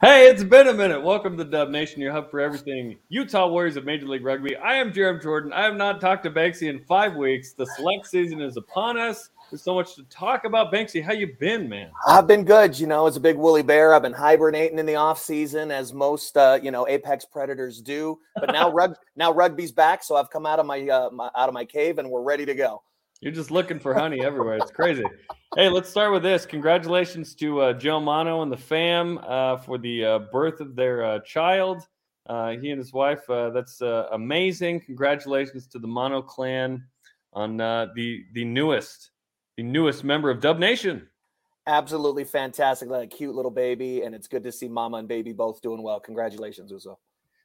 Hey, it's been a minute. Welcome to Dub Nation, your hub for everything Utah Warriors of Major League Rugby. I am Jerem Jordan. I have not talked to Banksy in 5 weeks. The select season is upon us. There's so much to talk about. Banksy, how you been, man? I've been good. You know, as a big woolly bear, I've been hibernating in the off season, as most apex predators do. But now, rugby's back, so I've come out of my cave, and we're ready to go. You're just looking for honey everywhere. It's crazy. Hey, let's start with this. Congratulations to Joe Mano and the fam for the birth of their child. He and his wife. That's amazing. Congratulations to the Mano clan on the newest member of Dub Nation. Absolutely fantastic. Like a cute little baby, and it's good to see Mama and baby both doing well. Congratulations, Uzo.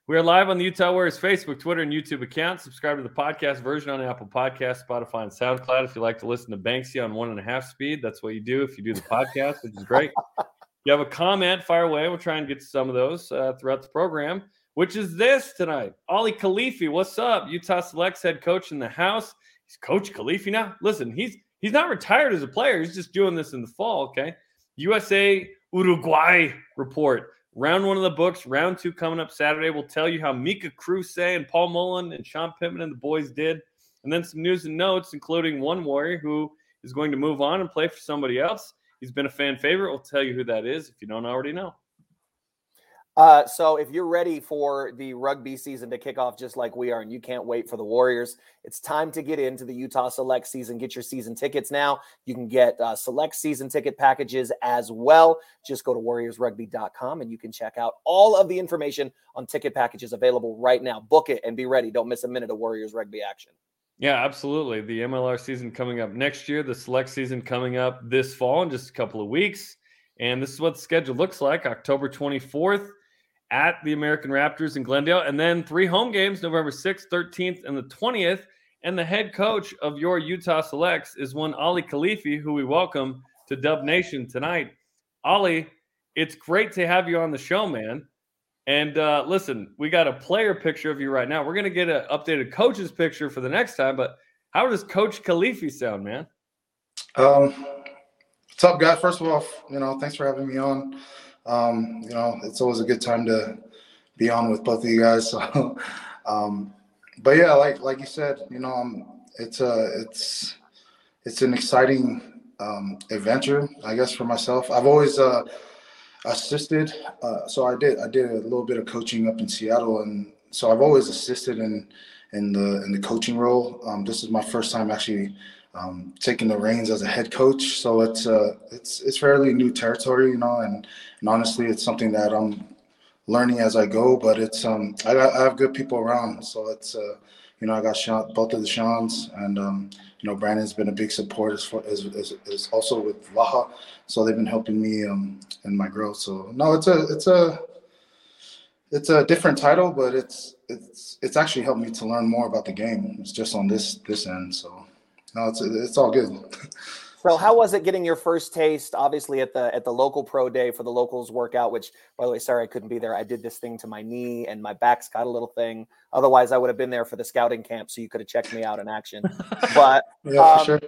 We are live on the Utah Warriors Facebook, Twitter, and YouTube accounts. Subscribe to the podcast version on Apple Podcasts, Spotify, and SoundCloud. If you like to listen to Banksy on 1.5 speed, that's what you do if you do the podcast, which is great. If you have a comment, fire away. We'll try and get some of those throughout the program, which is this tonight. Ali Khalifi, what's up? Utah Selects head coach in the house. He's Coach Khalifi now. Listen, he's not retired as a player. He's just doing this in the fall, okay? USA Uruguay report. Round 1 of the books, round 2 coming up Saturday. We'll tell you how Mika Kruse and Paul Mullen and Sean Pittman and the boys did. And then some news and notes, including one Warrior who is going to move on and play for somebody else. He's been a fan favorite. We'll tell you who that is if you don't already know. So if you're ready for the rugby season to kick off just like we are and you can't wait for the Warriors, it's time to get into the Utah Select season. Get your season tickets now. You can get Select season ticket packages as well. Just go to warriorsrugby.com and you can check out all of the information on ticket packages available right now. Book it and be ready. Don't miss a minute of Warriors rugby action. Yeah, absolutely. The MLR season coming up next year, the Select season coming up this fall in just a couple of weeks. And this is what the schedule looks like. October 24th. At the American Raptors in Glendale, and then 3 home games, November 6th, 13th, and the 20th. And the head coach of your Utah Selects is one Ali Khalifi, who we welcome to Dub Nation tonight. Ali, it's great to have you on the show, man. And listen, we got a player picture of you right now. We're going to get an updated coach's picture for the next time, but how does Coach Khalifi sound, man? What's up, guys? First of all, thanks for having me on. It's always a good time to be on with both of you guys. So, but yeah, like you said, it's an exciting, adventure, I guess, for myself. I've always, assisted. So I did a little bit of coaching up in Seattle. And so I've always assisted in the coaching role. This is my first time actually, taking the reins as a head coach, so it's fairly new territory, and honestly, it's something that I'm learning as I go. But it's I have good people around, so it's I got Sean, both of the Seans, and Brandon's been a big support as also with Vaha, so they've been helping me in my growth. So no, it's a different title, but it's actually helped me to learn more about the game. It's just on this end, so. No, it's all good. So how was it getting your first taste, obviously, at the local pro day for the locals workout, which, by the way, sorry I couldn't be there. I did this thing to my knee, and my back's got a little thing. Otherwise, I would have been there for the scouting camp, so you could have checked me out in action. But yeah, for sure.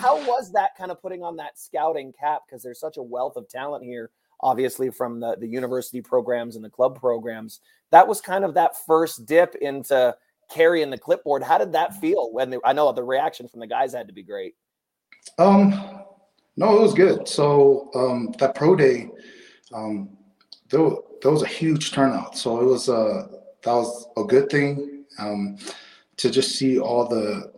how was that kind of putting on that scouting cap? Because there's such a wealth of talent here, obviously, from the university programs and the club programs. That was kind of that first dip into – carrying the clipboard. How did that feel? I know the reaction from the guys had to be great. No, it was good. So that pro day, there was a huge turnout. So it was that was a good thing to just see all the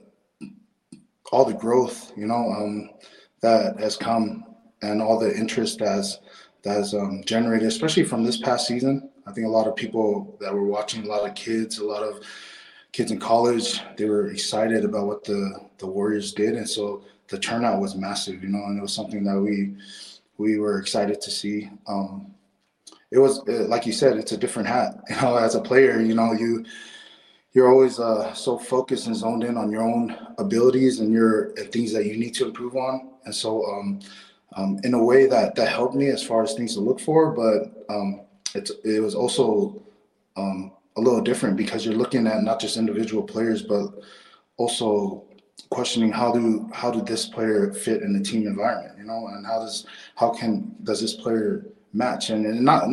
growth, that has come and all the interest that has generated, especially from this past season. I think a lot of people that were watching, a lot of kids in college, they were excited about what the Warriors did, and so the turnout was massive, and it was something that we were excited to see. It was, like you said, it's a different hat, as a player, you're always so focused and zoned in on your own abilities and and things that you need to improve on. And so in a way that helped me as far as things to look for, but it was also a little different because you're looking at not just individual players, but also questioning how did this player fit in the team environment, and how does this player match, and not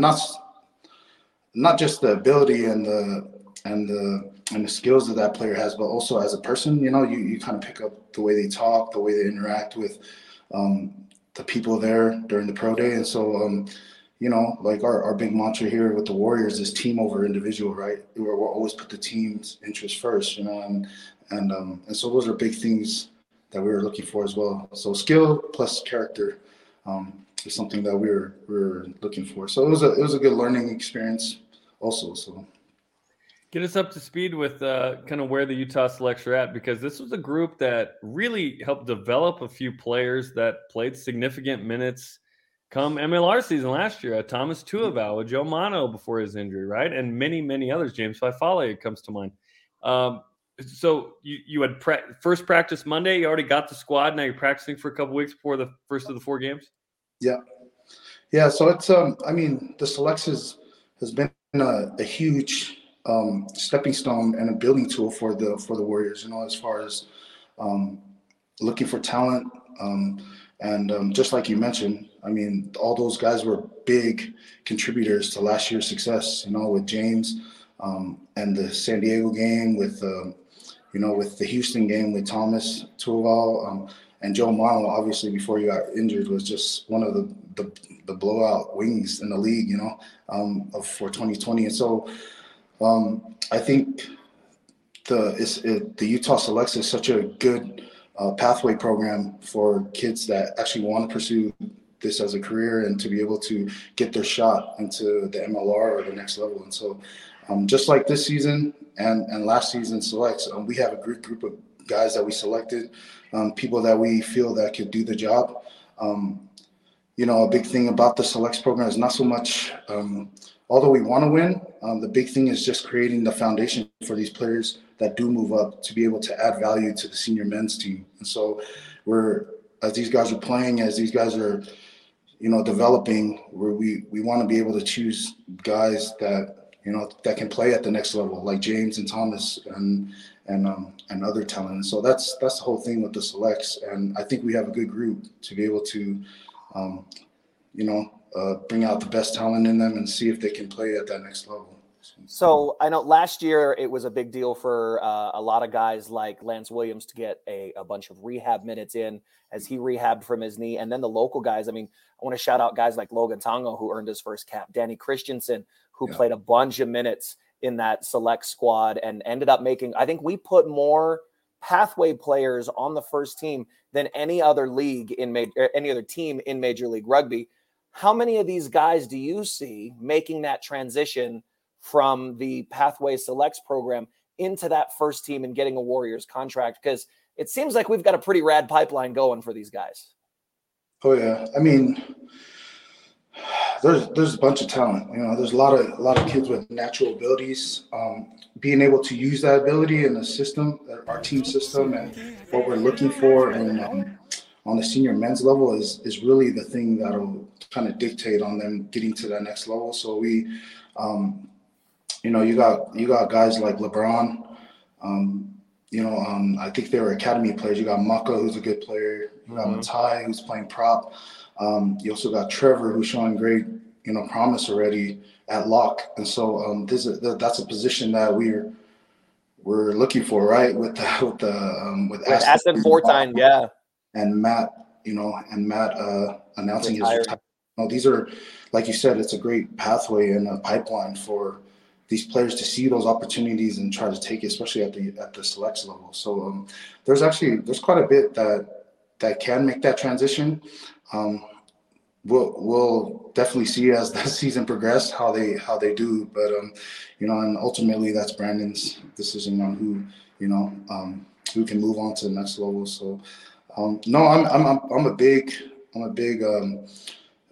just the ability and the skills that that player has, but also as a person. You know, you kind of pick up the way they talk, the way they interact with the people there during the pro day. And so, you know, like our big mantra here with the Warriors is team over individual, right? We'll always put the team's interest first, you know, and so those are big things that we were looking for as well. So skill plus character is something that we were looking for. So it was a good learning experience also. So get us up to speed with kind of where the Utah Selects are at, because this was a group that really helped develop a few players that played significant minutes come MLR season last year. Thomas Tuavalu, Joe Mano before his injury, right? And many, many others. James Faifali comes to mind. So you had first practice Monday. You already got the squad. Now you're practicing for a couple weeks before the first of the four games? Yeah. Yeah, so it's I mean, the Selects has been a huge stepping stone and a building tool for the Warriors, you know, as far as looking for talent. And just like you mentioned, I mean, all those guys were big contributors to last year's success, you know, with James and the San Diego game, with, you know, with the Houston game, with Thomas Tuavalu, and Joe Mano, obviously, before he got injured, was just one of the blowout wings in the league, you know, for 2020. And so I think the Utah Selects is such a good pathway program for kids that actually want to pursue this as a career and to be able to get their shot into the MLR or the next level. And so just like this season and last season Selects, we have a great group of guys that we selected, people that we feel that could do the job. You know, a big thing about the Selects program is not so much, although we want to win, the big thing is just creating the foundation for these players that do move up to be able to add value to the senior men's team. And so as these guys are playing, as these guys are, you know, developing, where we want to be able to choose guys that, you know, that can play at the next level, like James and Thomas and other talent. So that's the whole thing with the Selects. And I think we have a good group to be able to, you know, bring out the best talent in them and see if they can play at that next level. So I know last year it was a big deal for a lot of guys like Lance Williams to get a bunch of rehab minutes in as he rehabbed from his knee. And then the local guys, I mean, I want to shout out guys like Logan Tongo, who earned his first cap, Danny Christensen, who played a bunch of minutes in that Select squad and ended up making, I think we put more pathway players on the first team than any other league any other team in Major League Rugby. How many of these guys do you see making that transition from the Pathway Selects program into that first team and getting a Warriors contract? Because it seems like we've got a pretty rad pipeline going for these guys. Oh yeah. I mean, there's a bunch of talent, you know, there's a lot of kids with natural abilities, being able to use that ability in the system, our team system, and what we're looking for. And on the senior men's level is really the thing that'll kind of dictate on them getting to that next level. So we, you know, you got guys like LeBron, you know, I think they were academy players. You got Maka, who's a good player. You got Matai, who's playing prop. You also got Trevor, who's showing great, you know, promise already at lock. And so that's a position that we're looking for, right? With Aston Fortine, yeah. And Matt, you know, announcing his retirement. You know, these are, like you said, it's a great pathway and a pipeline for these players to see those opportunities and try to take it, especially at the Selects level. So there's quite a bit that can make that transition. We'll definitely see as the season progresses how they do, but you know, and ultimately that's Brandon's decision on who, you know, who can move on to the next level. So no, I'm a big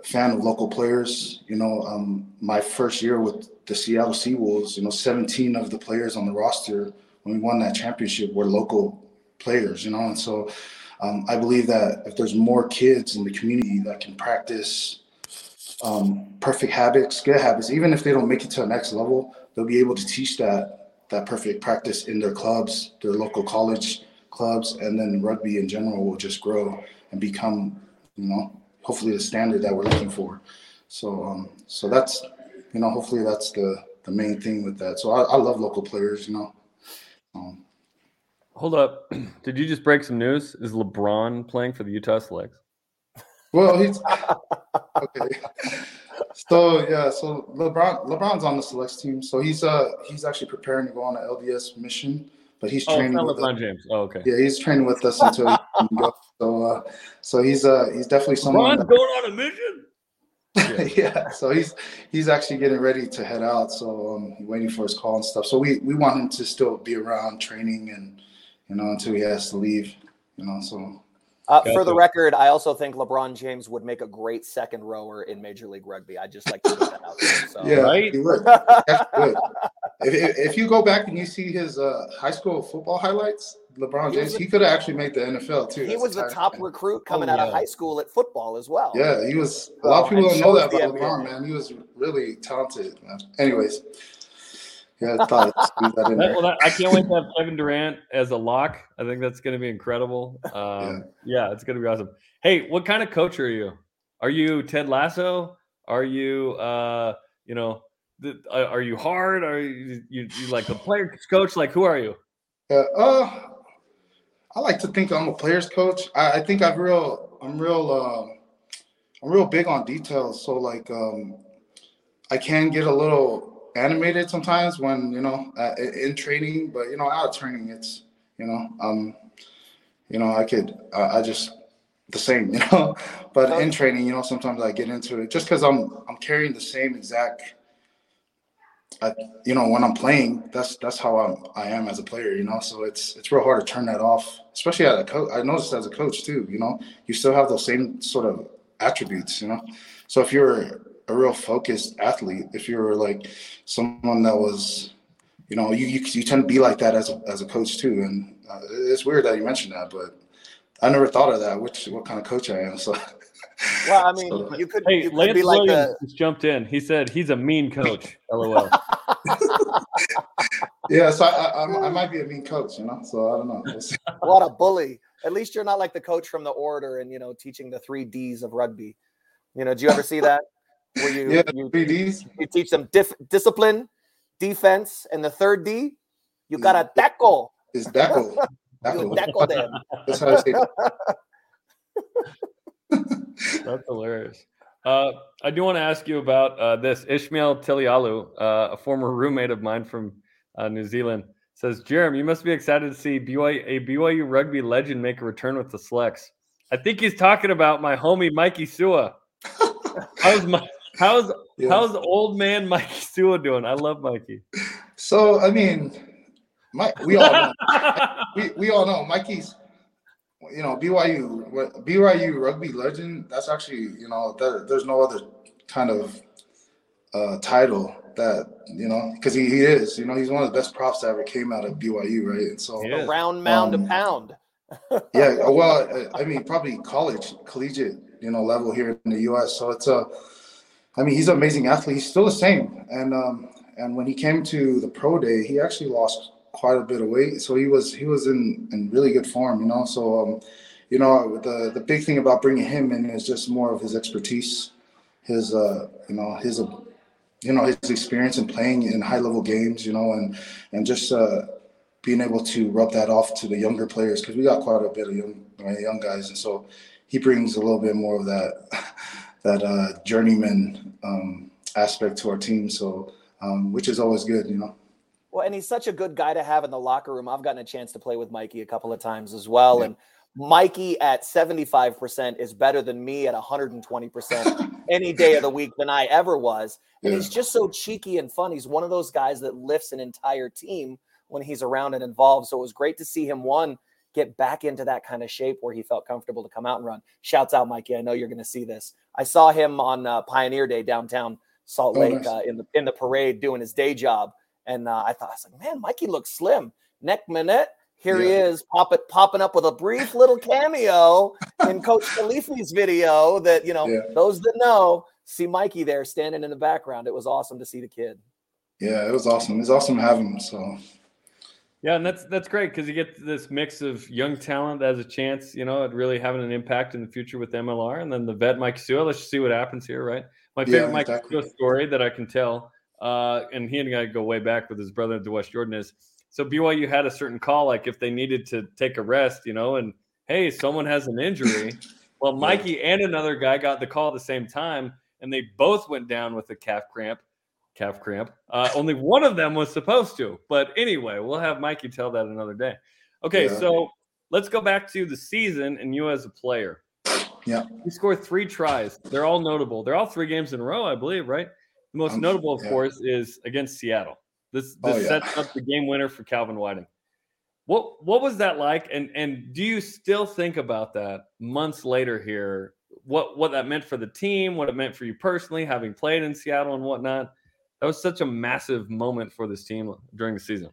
fan of local players. You know, my first year with the Seattle Seawolves, you know, 17 of the players on the roster when we won that championship were local players, you know. And so I believe that if there's more kids in the community that can practice perfect habits, good habits, even if they don't make it to the next level, they'll be able to teach that perfect practice in their clubs, their local college clubs, and then rugby in general will just grow and become, you know, hopefully the standard that we're looking for. So so that's, you know, hopefully that's the main thing with that. So I love local players, you know. Hold up. Did you just break some news? Is LeBron playing for the Utah Selects? Well, he's okay. So yeah, so LeBron's on the Selects team. So he's actually preparing to go on an LDS mission, but he's training with LeBron us. James. Oh, okay. Yeah, he's training with us until he can go. So so he's definitely someone. LeBron's going on a mission? Yeah, so he's actually getting ready to head out. So waiting for his call and stuff. So we want him to still be around training and, you know, until he has to leave, you know, so. For the record, I also think LeBron James would make a great second rower in Major League Rugby. I just like to put that out there. So. Yeah, right? He would. Good. If you go back and you see his high school football highlights, LeBron James, he could have actually made the NFL too. He was the top recruit coming out of high school at football as well. Yeah, he was. A lot of people don't know that about LeBron, man. He was really talented, man. Anyways. Yeah, I thought that in there. Well, I can't wait to have Kevin Durant as a lock. I think that's going to be incredible. Yeah, it's going to be awesome. Hey, what kind of coach are you? Are you Ted Lasso? Are you, you know, are you hard? Are you like a player's coach? Like, who are you? I like to think I'm a player's coach. I think I'm real big on details. So like, I can get a little animated sometimes when, you know, in training, but, you know, out of training, it's, you know, I just the same, you know, but in training, you know, sometimes I get into it just because I'm carrying the same exact, you know, when I'm playing, that's how I am as a player, you know, so it's real hard to turn that off, especially as a coach. I noticed as a coach too, you know, you still have those same sort of attributes, you know, so if you're a real focused athlete, if you're like someone that was, you know, you tend to be like that as a coach too, and it's weird that you mentioned that, but I never thought of that, what kind of coach I am. So well, I mean, so, you could Lance be like Williams just jumped in. He said he's a mean coach. LOL. Yeah, so I might be a mean coach, you know. So I don't know. What a bully! At least you're not like the coach from The Orator and, you know, teaching the 3 Ds of rugby. You know, do you ever see that? Where you teach them discipline, defense, and the third D, you got to tackle. It's tackle. You tackle them. That's how I say that. That's hilarious. I do want to ask you about this. Ishmael Tilialu, a former roommate of mine from New Zealand, says, Jerem, you must be excited to see a BYU rugby legend make a return with the Selects. I think he's talking about my homie Mikey Sua. How's old man Mikey Sua doing? I love Mikey. So I mean, we all know. we all know Mikey's, you know, BYU rugby legend. That's actually, you know, there's no other kind of title that, you know, because he is, you know, he's one of the best props that ever came out of BYU, right? And so a round mound a pound. Yeah, well, I mean, probably collegiate, you know, level here in the U.S. So it's I mean, he's an amazing athlete. He's still the same. And when he came to the pro day, he actually lost quite a bit of weight. So he was in really good form, you know. So, you know, the big thing about bringing him in is just more of his expertise, his, his experience in playing in high level games, you know, and just being able to rub that off to the younger players, because we got quite a bit of young guys. And so he brings a little bit more of that journeyman aspect to our team, so which is always good, you know. Well, and he's such a good guy to have in the locker room. I've gotten a chance to play with Mikey a couple of times as well, yeah. And Mikey at 75% is better than me at 120% any day of the week than I ever was, and he's just so cheeky and fun. He's one of those guys that lifts an entire team when he's around and involved, so it was great to see him, one, get back into that kind of shape where he felt comfortable to come out and run. Shouts out, Mikey. I know you're going to see this. I saw him on Pioneer Day downtown Salt Lake, nice. in the parade doing his day job. And I was like, man, Mikey looks slim. Next minute, here he is popping up with a brief little cameo in Coach Khalifi's video that, you know, those that know, see Mikey there standing in the background. It was awesome to see the kid. Yeah, it was awesome. It's awesome to have him, so... Yeah, and that's great because you get this mix of young talent that has a chance, you know, at really having an impact in the future with MLR, and then the vet Mike Sua. Let's see what happens here, right? My favorite Mikey Sua story that I can tell, and he and I go way back with his brother at the West Jordan is, so BYU had a certain call, like if they needed to take a rest, you know, and hey, someone has an injury. Well, Mikey and another guy got the call at the same time, and they both went down with a calf cramp. Only one of them was supposed to. But anyway, we'll have Mikey tell that another day. Okay, so let's go back to the season and you as a player. Yeah. You scored 3 tries. They're all notable. They're all 3 games in a row, I believe, right? The most notable, of course, is against Seattle. This sets up the game winner for Calvin Wyden. What was that like? And do you still think about that months later here? What that meant for the team, what it meant for you personally, having played in Seattle and whatnot? That was such a massive moment for this team during the season.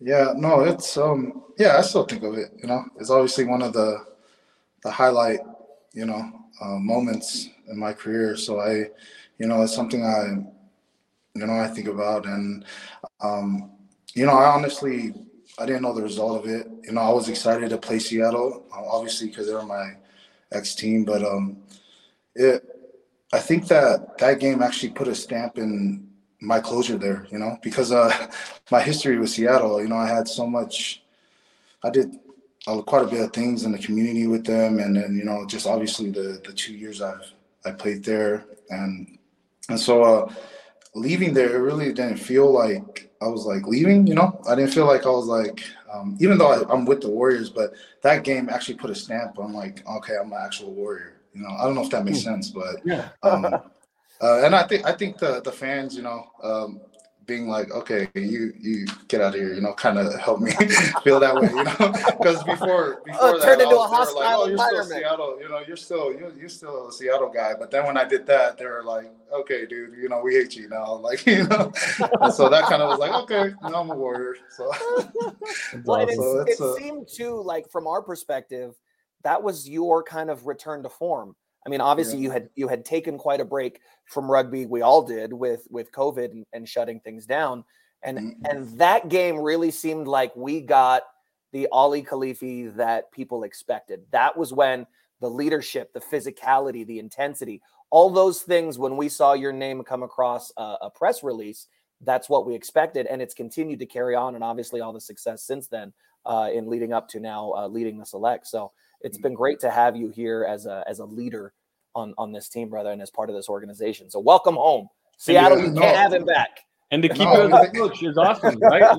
Yeah, no, it's I still think of it. You know, it's obviously one of the highlight, you know, moments in my career. So I, you know, it's something I think about, and you know, I didn't know the result of it. You know, I was excited to play Seattle, obviously, because they were my ex-team. But I think that game actually put a stamp in my closure there, you know, because my history with Seattle, you know, I had so much. I did quite a bit of things in the community with them. And then, you know, just obviously the 2 years I played there. And so leaving there, it really didn't feel like I was like leaving, you know. I didn't feel like I was like, even though I'm with the Warriors, but that game actually put a stamp on like, okay, I'm an actual Warrior. You know, I don't know if that makes sense, but yeah. And I think the fans, you know, being like, okay, you get out of here, you know, kind of helped me feel that way, you know, because before turned into a hostile environment. Still Seattle, you know, you're still a Seattle guy. But then when I did that, they were like, okay, dude, you know, we hate you now, like, you know. And so that kind of was like, okay, now I'm a Warrior. So, well, it seemed too, like, from our perspective, that was your kind of return to form. I mean, obviously, you had taken quite a break from rugby. We all did with COVID and shutting things down. And that game really seemed like we got the Ali Khalifi that people expected. That was when the leadership, the physicality, the intensity, all those things, when we saw your name come across a press release, that's what we expected. And it's continued to carry on. And obviously, all the success since then in leading up to now leading the Select. So it's been great to have you here as a leader on this team, brother, and as part of this organization. So welcome home, Seattle. You can't have him back. And to keep you as a coach is awesome, right?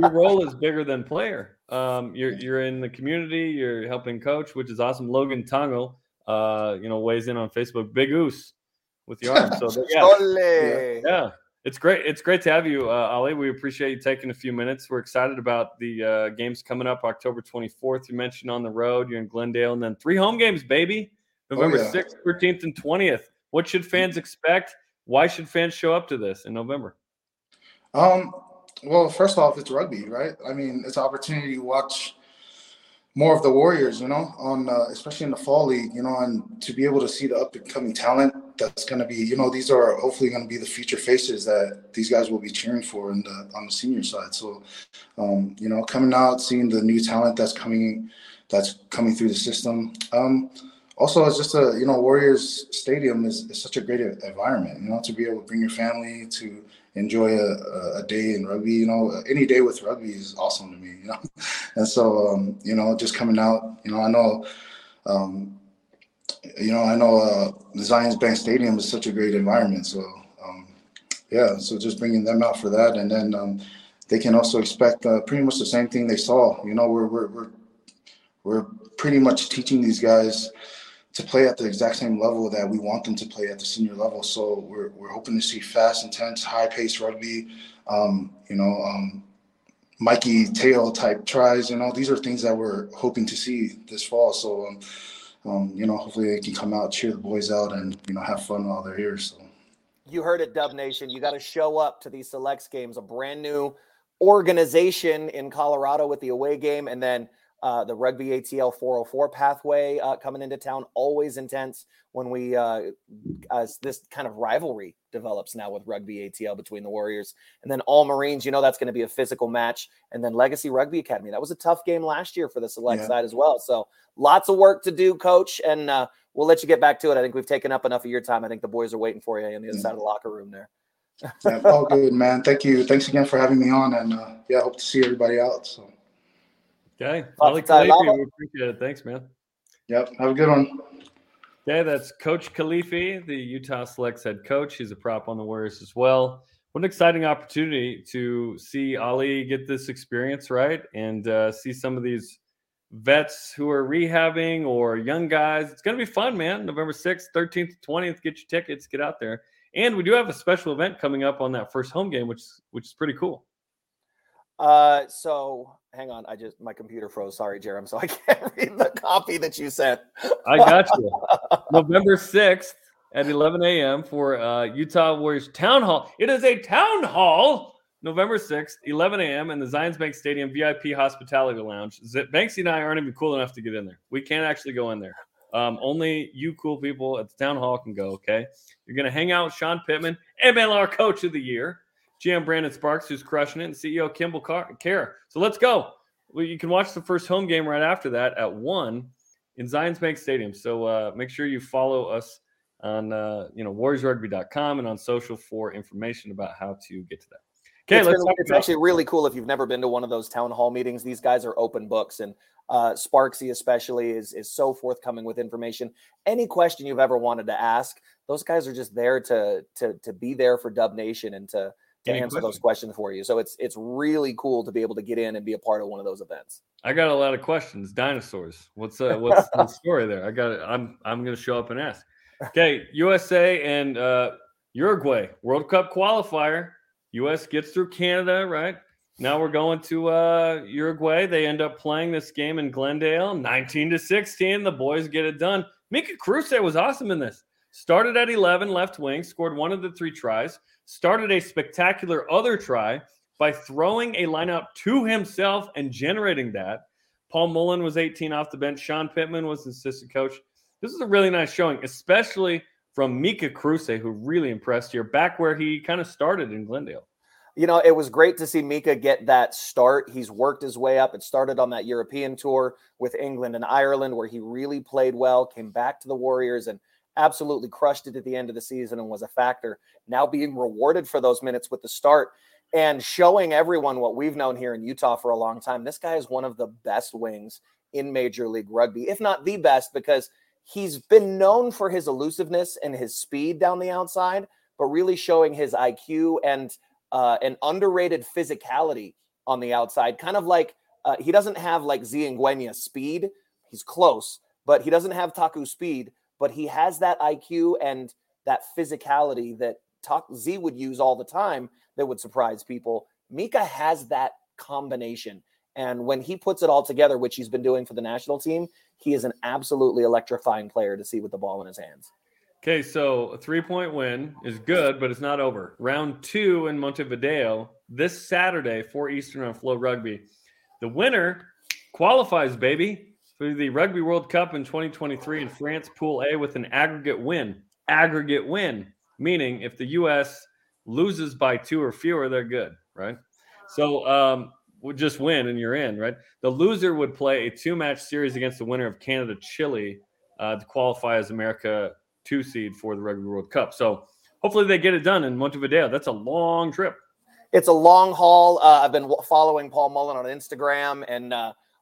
Your role is bigger than player. You're in the community. You're helping coach, which is awesome. Logan Tongo, you know, weighs in on Facebook. Big Oose with your arm. So it's great. It's great to have you, Ali. We appreciate you taking a few minutes. We're excited about the games coming up October 24th. You mentioned on the road. You're in Glendale. And then 3 home games, baby. November 6th, 13th, and 20th. What should fans expect? Why should fans show up to this in November? Well, first off, it's rugby, right? I mean, it's an opportunity to watch more of the Warriors, you know, on especially in the fall league, you know, and to be able to see the up-and-coming talent. That's going to be, you know, these are hopefully going to be the future faces that these guys will be cheering for on the senior side. So, you know, coming out, seeing the new talent that's coming through the system. Also, it's just you know, Warriors Stadium is such a great environment, you know, to be able to bring your family to enjoy a day in rugby. You know, any day with rugby is awesome to me, you know. And so, you know, just coming out, you know, I know. The Zions Bank Stadium is such a great environment. So, so just bringing them out for that. And then they can also expect pretty much the same thing they saw. You know, we're pretty much teaching these guys to play at the exact same level that we want them to play at the senior level. So we're hoping to see fast, intense, high-paced rugby, Mikey tail type tries. You know, these are things that we're hoping to see this fall. So, you know, hopefully they can come out, cheer the boys out, and, you know, have fun while they're here. So, you heard it, Dub Nation. You got to show up to these Selects games, a brand new organization in Colorado with the away game, and then The Rugby ATL 404 pathway coming into town, always intense when we as this kind of rivalry develops now with Rugby ATL between the Warriors. And then All Marines, you know that's going to be a physical match. And then Legacy Rugby Academy. That was a tough game last year for the select side as well. So lots of work to do, Coach, and we'll let you get back to it. I think we've taken up enough of your time. I think the boys are waiting for you on the other side of the locker room there. Yeah, all good, man. Thank you. Thanks again for having me on. And, yeah, hope to see everybody out. So. Okay. Ali Khalifi, we appreciate it. Thanks, man. Yep. Have a good one. Okay, that's Coach Khalifi, the Utah Selects head coach. He's a prop on the Warriors as well. What an exciting opportunity to see Ali get this experience, right? And see some of these vets who are rehabbing or young guys. It's going to be fun, man. November 6th, 13th, 20th. Get your tickets. Get out there. And we do have a special event coming up on that first home game, which is pretty cool. So hang on, my computer froze. Sorry, Jerem, so I can't read the copy that you sent. I got you. November 6th at 11 a.m. for Utah Warriors Town Hall. It is a town hall, November 6th, 11 a.m. in the Zions Bank Stadium VIP Hospitality Lounge. Banksy and I aren't even cool enough to get in there. We can't actually go in there. Only you cool people at the town hall can go, okay? You're going to hang out with Sean Pittman, MLR Coach of the Year, GM Brandon Sparks, who's crushing it, and CEO Kimball Car Care. So let's go. Well, you can watch the first home game right after that at 1 in Zions Bank Stadium. So make sure you follow us on warriorsrugby.com and on social for information about how to get to that. Okay, it's actually really cool if you've never been to one of those town hall meetings. These guys are open books, and Sparksy especially is so forthcoming with information. Any question you've ever wanted to ask, those guys are just there to be there for Dub Nation and to answer those questions for you. So it's really cool to be able to get in and be a part of one of those events. I got a lot of questions. Dinosaurs. What's the story there? I'm going to show up and ask. Okay, USA and Uruguay World Cup qualifier. U.S. gets through Canada, right? Now we're going to Uruguay. They end up playing this game in Glendale, 19-16. The boys get it done. Mika Kruse was awesome in this. Started at 11 left wing, scored one of the three tries, started a spectacular other try by throwing a lineout to himself and generating that. Paul Mullen was 18 off the bench. Sean Pittman was assistant coach. This is a really nice showing, especially from Mika Kruse, who really impressed here, back where he kind of started in Glendale. You know, it was great to see Mika get that start. He's worked his way up. It started on that European tour with England and Ireland, where he really played well, came back to the Warriors, and absolutely crushed it at the end of the season and was a factor. Now being rewarded for those minutes with the start and showing everyone what we've known here in Utah for a long time. This guy is one of the best wings in Major League Rugby, if not the best, because he's been known for his elusiveness and his speed down the outside, but really showing his IQ and an underrated physicality on the outside. Kind of like he doesn't have like Ziengwenya speed. He's close, but he doesn't have Taku speed, but he has that IQ and that physicality that Z would use all the time that would surprise people. Mika has that combination. And when he puts it all together, which he's been doing for the national team, he is an absolutely electrifying player to see with the ball in his hands. Okay, so a three-point win is good, but it's not over. Round 2 in Montevideo this Saturday, 4 Eastern on Flow Rugby. The winner qualifies, baby, for the Rugby World Cup in 2023 in France, Pool A, with an aggregate win. Aggregate win, meaning if the U.S. loses by 2 or fewer, they're good, right? So, would just win and you're in, right? The loser would play a 2-match series against the winner of Canada-Chile to qualify as America 2 seed for the Rugby World Cup. So hopefully they get it done in Montevideo. That's a long trip. It's a long haul. I've been following Paul Mullen on Instagram and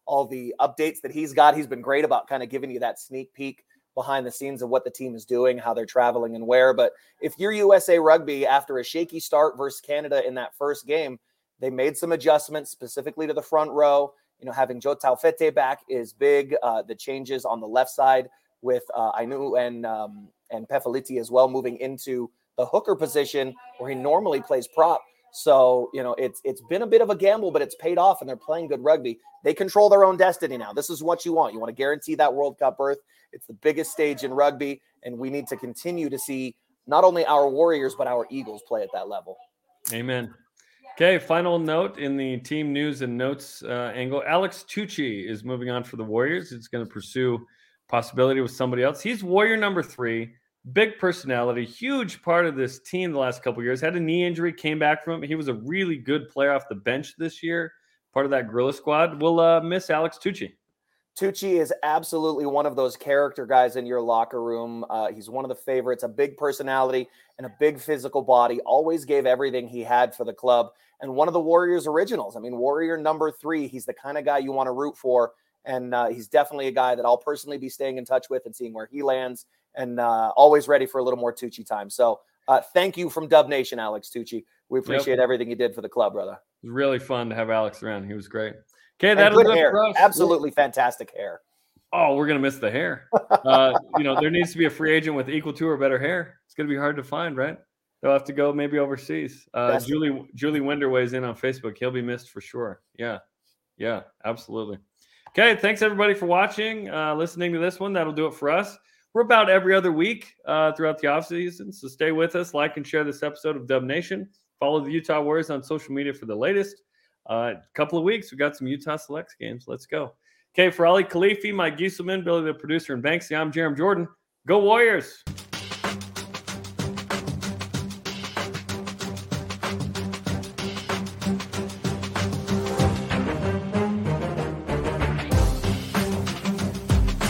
all the updates that he's got. He's been great about kind of giving you that sneak peek behind the scenes of what the team is doing, how they're traveling and where. But if you're USA Rugby, after a shaky start versus Canada in that first game, they made some adjustments specifically to the front row. You know, having Joe Taufete back is big. The changes on the left side with Ainu and Pefaliti as well, moving into the hooker position where he normally plays prop. So, you know, it's been a bit of a gamble, but it's paid off and they're playing good rugby. They control their own destiny now. This is what you want. You want to guarantee that World Cup berth. It's the biggest stage in rugby, and we need to continue to see not only our Warriors, but our Eagles play at that level. Amen. Okay, final note in the team news and notes angle. Alex Tuccio is moving on for the Warriors. He's going to pursue possibility with somebody else. He's Warrior number 3, big personality, huge part of this team the last couple of years. Had a knee injury, came back from it. He was a really good player off the bench this year, part of that gorilla squad. We'll miss Alex Tuccio. Tucci is absolutely one of those character guys in your locker room. He's one of the favorites, a big personality and a big physical body, always gave everything he had for the club. And one of the Warriors originals. I mean, Warrior number 3, he's the kind of guy you want to root for. And he's definitely a guy that I'll personally be staying in touch with and seeing where he lands, and always ready for a little more Tucci time. So thank you from Dub Nation, Alex Tucci. We appreciate everything you did for the club, brother. It was really fun to have Alex around. He was great. Okay, that is hair. Absolutely fantastic hair. Oh, we're gonna miss the hair. There needs to be a free agent with equal to or better hair. It's gonna be hard to find, right? They'll have to go maybe overseas. Julie Winder weighs in on Facebook. He'll be missed for sure. Yeah, absolutely. Okay, thanks everybody for watching, listening to this one. That'll do it for us. We're about every other week throughout the off season, so stay with us. Like and share this episode of Dub Nation. Follow the Utah Warriors on social media for the latest. Couple of weeks, we got some Utah Selects games. Let's go. Okay, for Ali Khalifi, Mike Gieselman, Billy the Producer, and Banksy, I'm Jerem Jordan. Go Warriors!